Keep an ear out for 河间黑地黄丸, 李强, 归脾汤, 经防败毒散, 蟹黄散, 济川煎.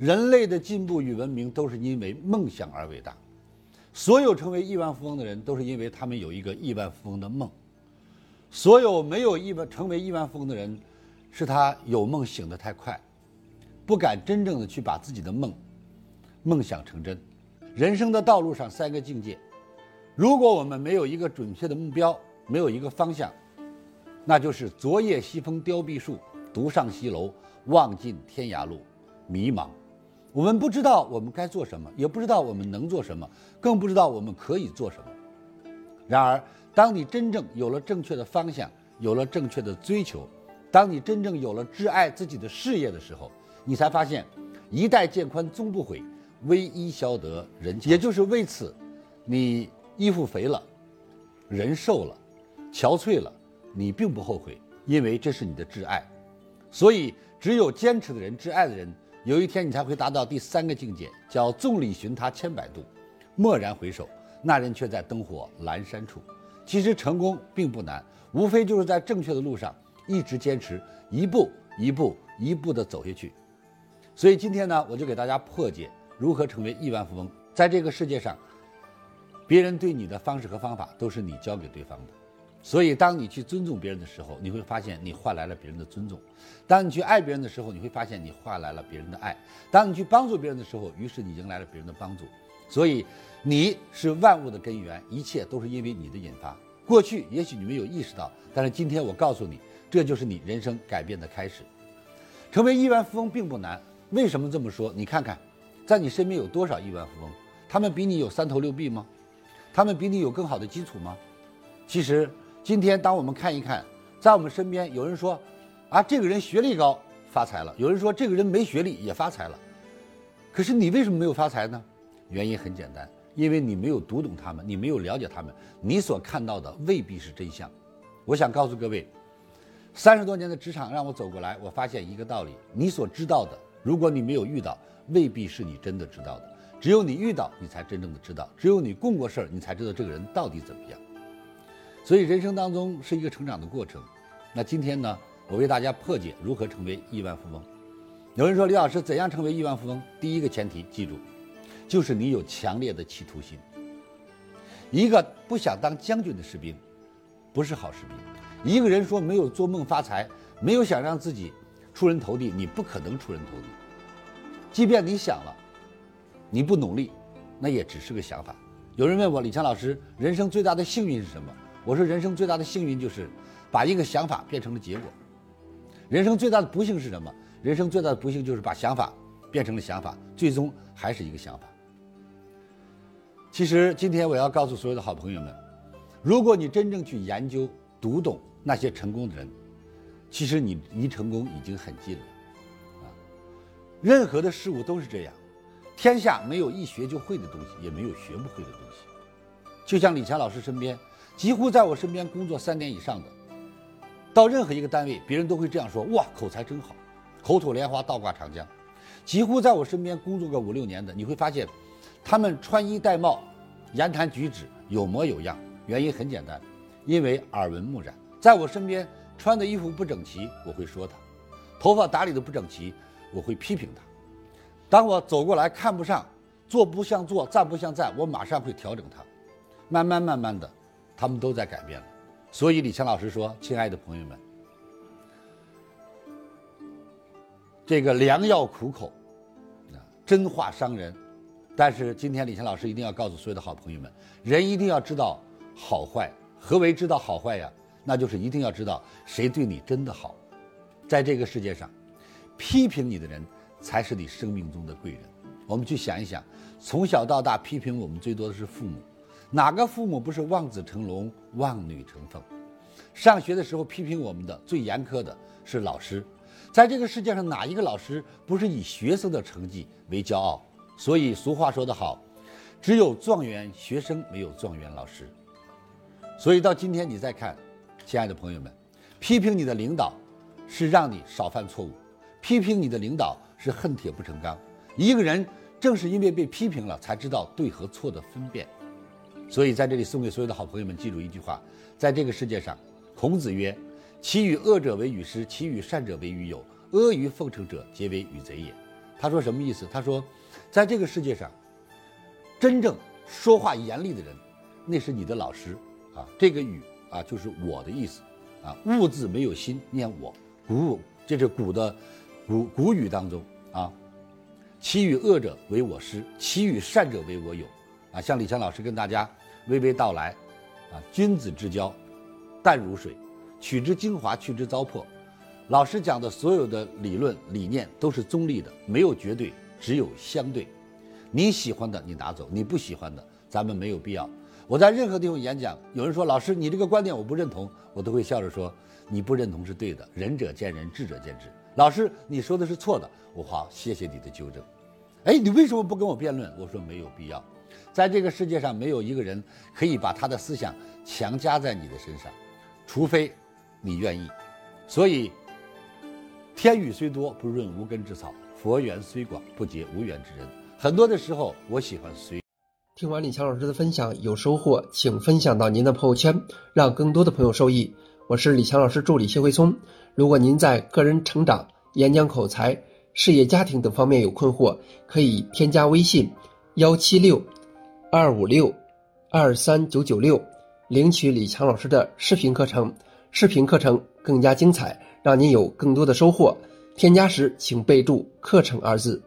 人类的进步与文明都是因为梦想而伟大。所有成为亿万富翁的人都是因为他们有一个亿万富翁的梦。所有没有成为亿万富翁的人，是他有梦醒得太快，不敢真正的去把自己的梦想成真。人生的道路上三个境界，如果我们没有一个准确的目标，没有一个方向，那就是昨夜西风凋碧树，独上西楼，望尽天涯路，迷茫。我们不知道我们该做什么，也不知道我们能做什么，更不知道我们可以做什么。然而当你真正有了正确的方向，有了正确的追求，当你真正有了挚爱自己的事业的时候，你才发现一代渐宽终不悔，微衣消得人憔悴。也就是为此，你衣服肥了，人瘦了，憔悴了，你并不后悔，因为这是你的挚爱。所以只有坚持的人，挚爱的人，有一天你才会达到第三个境界，叫众里寻他千百度，蓦然回首，那人却在灯火阑珊处。其实成功并不难，无非就是在正确的路上一直坚持，一步一步一步地走下去。所以今天呢，我就给大家破解如何成为亿万富翁。在这个世界上，别人对你的方式和方法都是你教给对方的，所以当你去尊重别人的时候，你会发现你换来了别人的尊重；当你去爱别人的时候，你会发现你换来了别人的爱；当你去帮助别人的时候，于是你迎来了别人的帮助。所以你是万物的根源，一切都是因为你的引发。过去也许你没有意识到，但是今天我告诉你，这就是你人生改变的开始。成为亿万富翁并不难，为什么这么说？你看看在你身边有多少亿万富翁，他们比你有三头六臂吗？他们比你有更好的基础吗？其实今天当我们看一看在我们身边，有人说啊，这个人学历高发财了，有人说这个人没学历也发财了，可是你为什么没有发财呢？原因很简单，因为你没有读懂他们，你没有了解他们，你所看到的未必是真相。我想告诉各位，30多年的职场让我走过来，我发现一个道理，你所知道的，如果你没有遇到，未必是你真的知道的，只有你遇到你才真正的知道，只有你共过事儿，你才知道这个人到底怎么样。所以人生当中是一个成长的过程。那今天呢，我为大家破解如何成为亿万富翁。有人说，李老师，怎样成为亿万富翁？第一个前提记住，就是你有强烈的企图心。一个不想当将军的士兵不是好士兵。一个人说没有做梦发财，没有想让自己出人头地，你不可能出人头地。即便你想了，你不努力，那也只是个想法。有人问我，李强老师，人生最大的幸运是什么？我说，人生最大的幸运就是把一个想法变成了结果。人生最大的不幸是什么？人生最大的不幸就是把想法变成了想法，最终还是一个想法。其实今天我要告诉所有的好朋友们，如果你真正去研究读懂那些成功的人，其实你离成功已经很近了啊！任何的事物都是这样，天下没有一学就会的东西，也没有学不会的东西。就像李强老师身边，几乎在我身边工作3年以上的，到任何一个单位，别人都会这样说，哇，口才真好，口吐莲花，倒挂长江。几乎在我身边工作个5、6年的，你会发现他们穿衣戴帽，言谈举止有模有样。原因很简单，因为耳闻目染。在我身边穿的衣服不整齐，我会说他；头发打理的不整齐，我会批评他。当我走过来看不上，坐不像坐，站不像站，我马上会调整他。慢慢的，他们都在改变了。所以李强老师说，亲爱的朋友们，这个良药苦口，真话伤人。但是今天李强老师一定要告诉所有的好朋友们，人一定要知道好坏。何为知道好坏呀？那就是一定要知道谁对你真的好。在这个世界上，批评你的人才是你生命中的贵人。我们去想一想，从小到大批评我们最多的是父母，哪个父母不是望子成龙，望女成凤？上学的时候批评我们的最严苛的是老师，在这个世界上哪一个老师不是以学生的成绩为骄傲？所以俗话说得好，只有状元学生，没有状元老师。所以到今天你再看，亲爱的朋友们，批评你的领导是让你少犯错误，批评你的领导是恨铁不成钢。一个人正是因为被批评了，才知道对和错的分辨。所以在这里送给所有的好朋友们，记住一句话，在这个世界上，孔子曰，其与恶者为与师，其与善者为与友，阿谀奉承者，皆为与贼也。他说什么意思？他说，在这个世界上，真正说话严厉的人，那是你的老师啊。这个语啊，就是我的意思啊。物字没有心，念我。这是古语当中啊。其与恶者为我师，其与善者为我友啊。像李强老师跟大家娓娓道来啊，君子之交，淡如水，取之精华，去之糟粕。老师讲的所有的理论理念都是中立的，没有绝对，只有相对。你喜欢的你拿走，你不喜欢的咱们没有必要。我在任何地方演讲，有人说老师你这个观点我不认同，我都会笑着说你不认同是对的，仁者见仁，智者见智。老师你说的是错的，我好谢谢你的纠正。哎，你为什么不跟我辩论？我说没有必要。在这个世界上没有一个人可以把他的思想强加在你的身上，除非你愿意。所以天雨虽多，不润无根之草；佛缘虽广，不结无缘之人。很多的时候，我喜欢随。听完李强老师的分享，有收获，请分享到您的朋友圈，让更多的朋友受益。我是李强老师助理谢慧聪。如果您在个人成长、演讲口才、事业、家庭等方面有困惑，可以添加微信176-256-23996，领取李强老师的视频课程。视频课程更加精彩。让您有更多的收获，添加时请备注“课程”2字。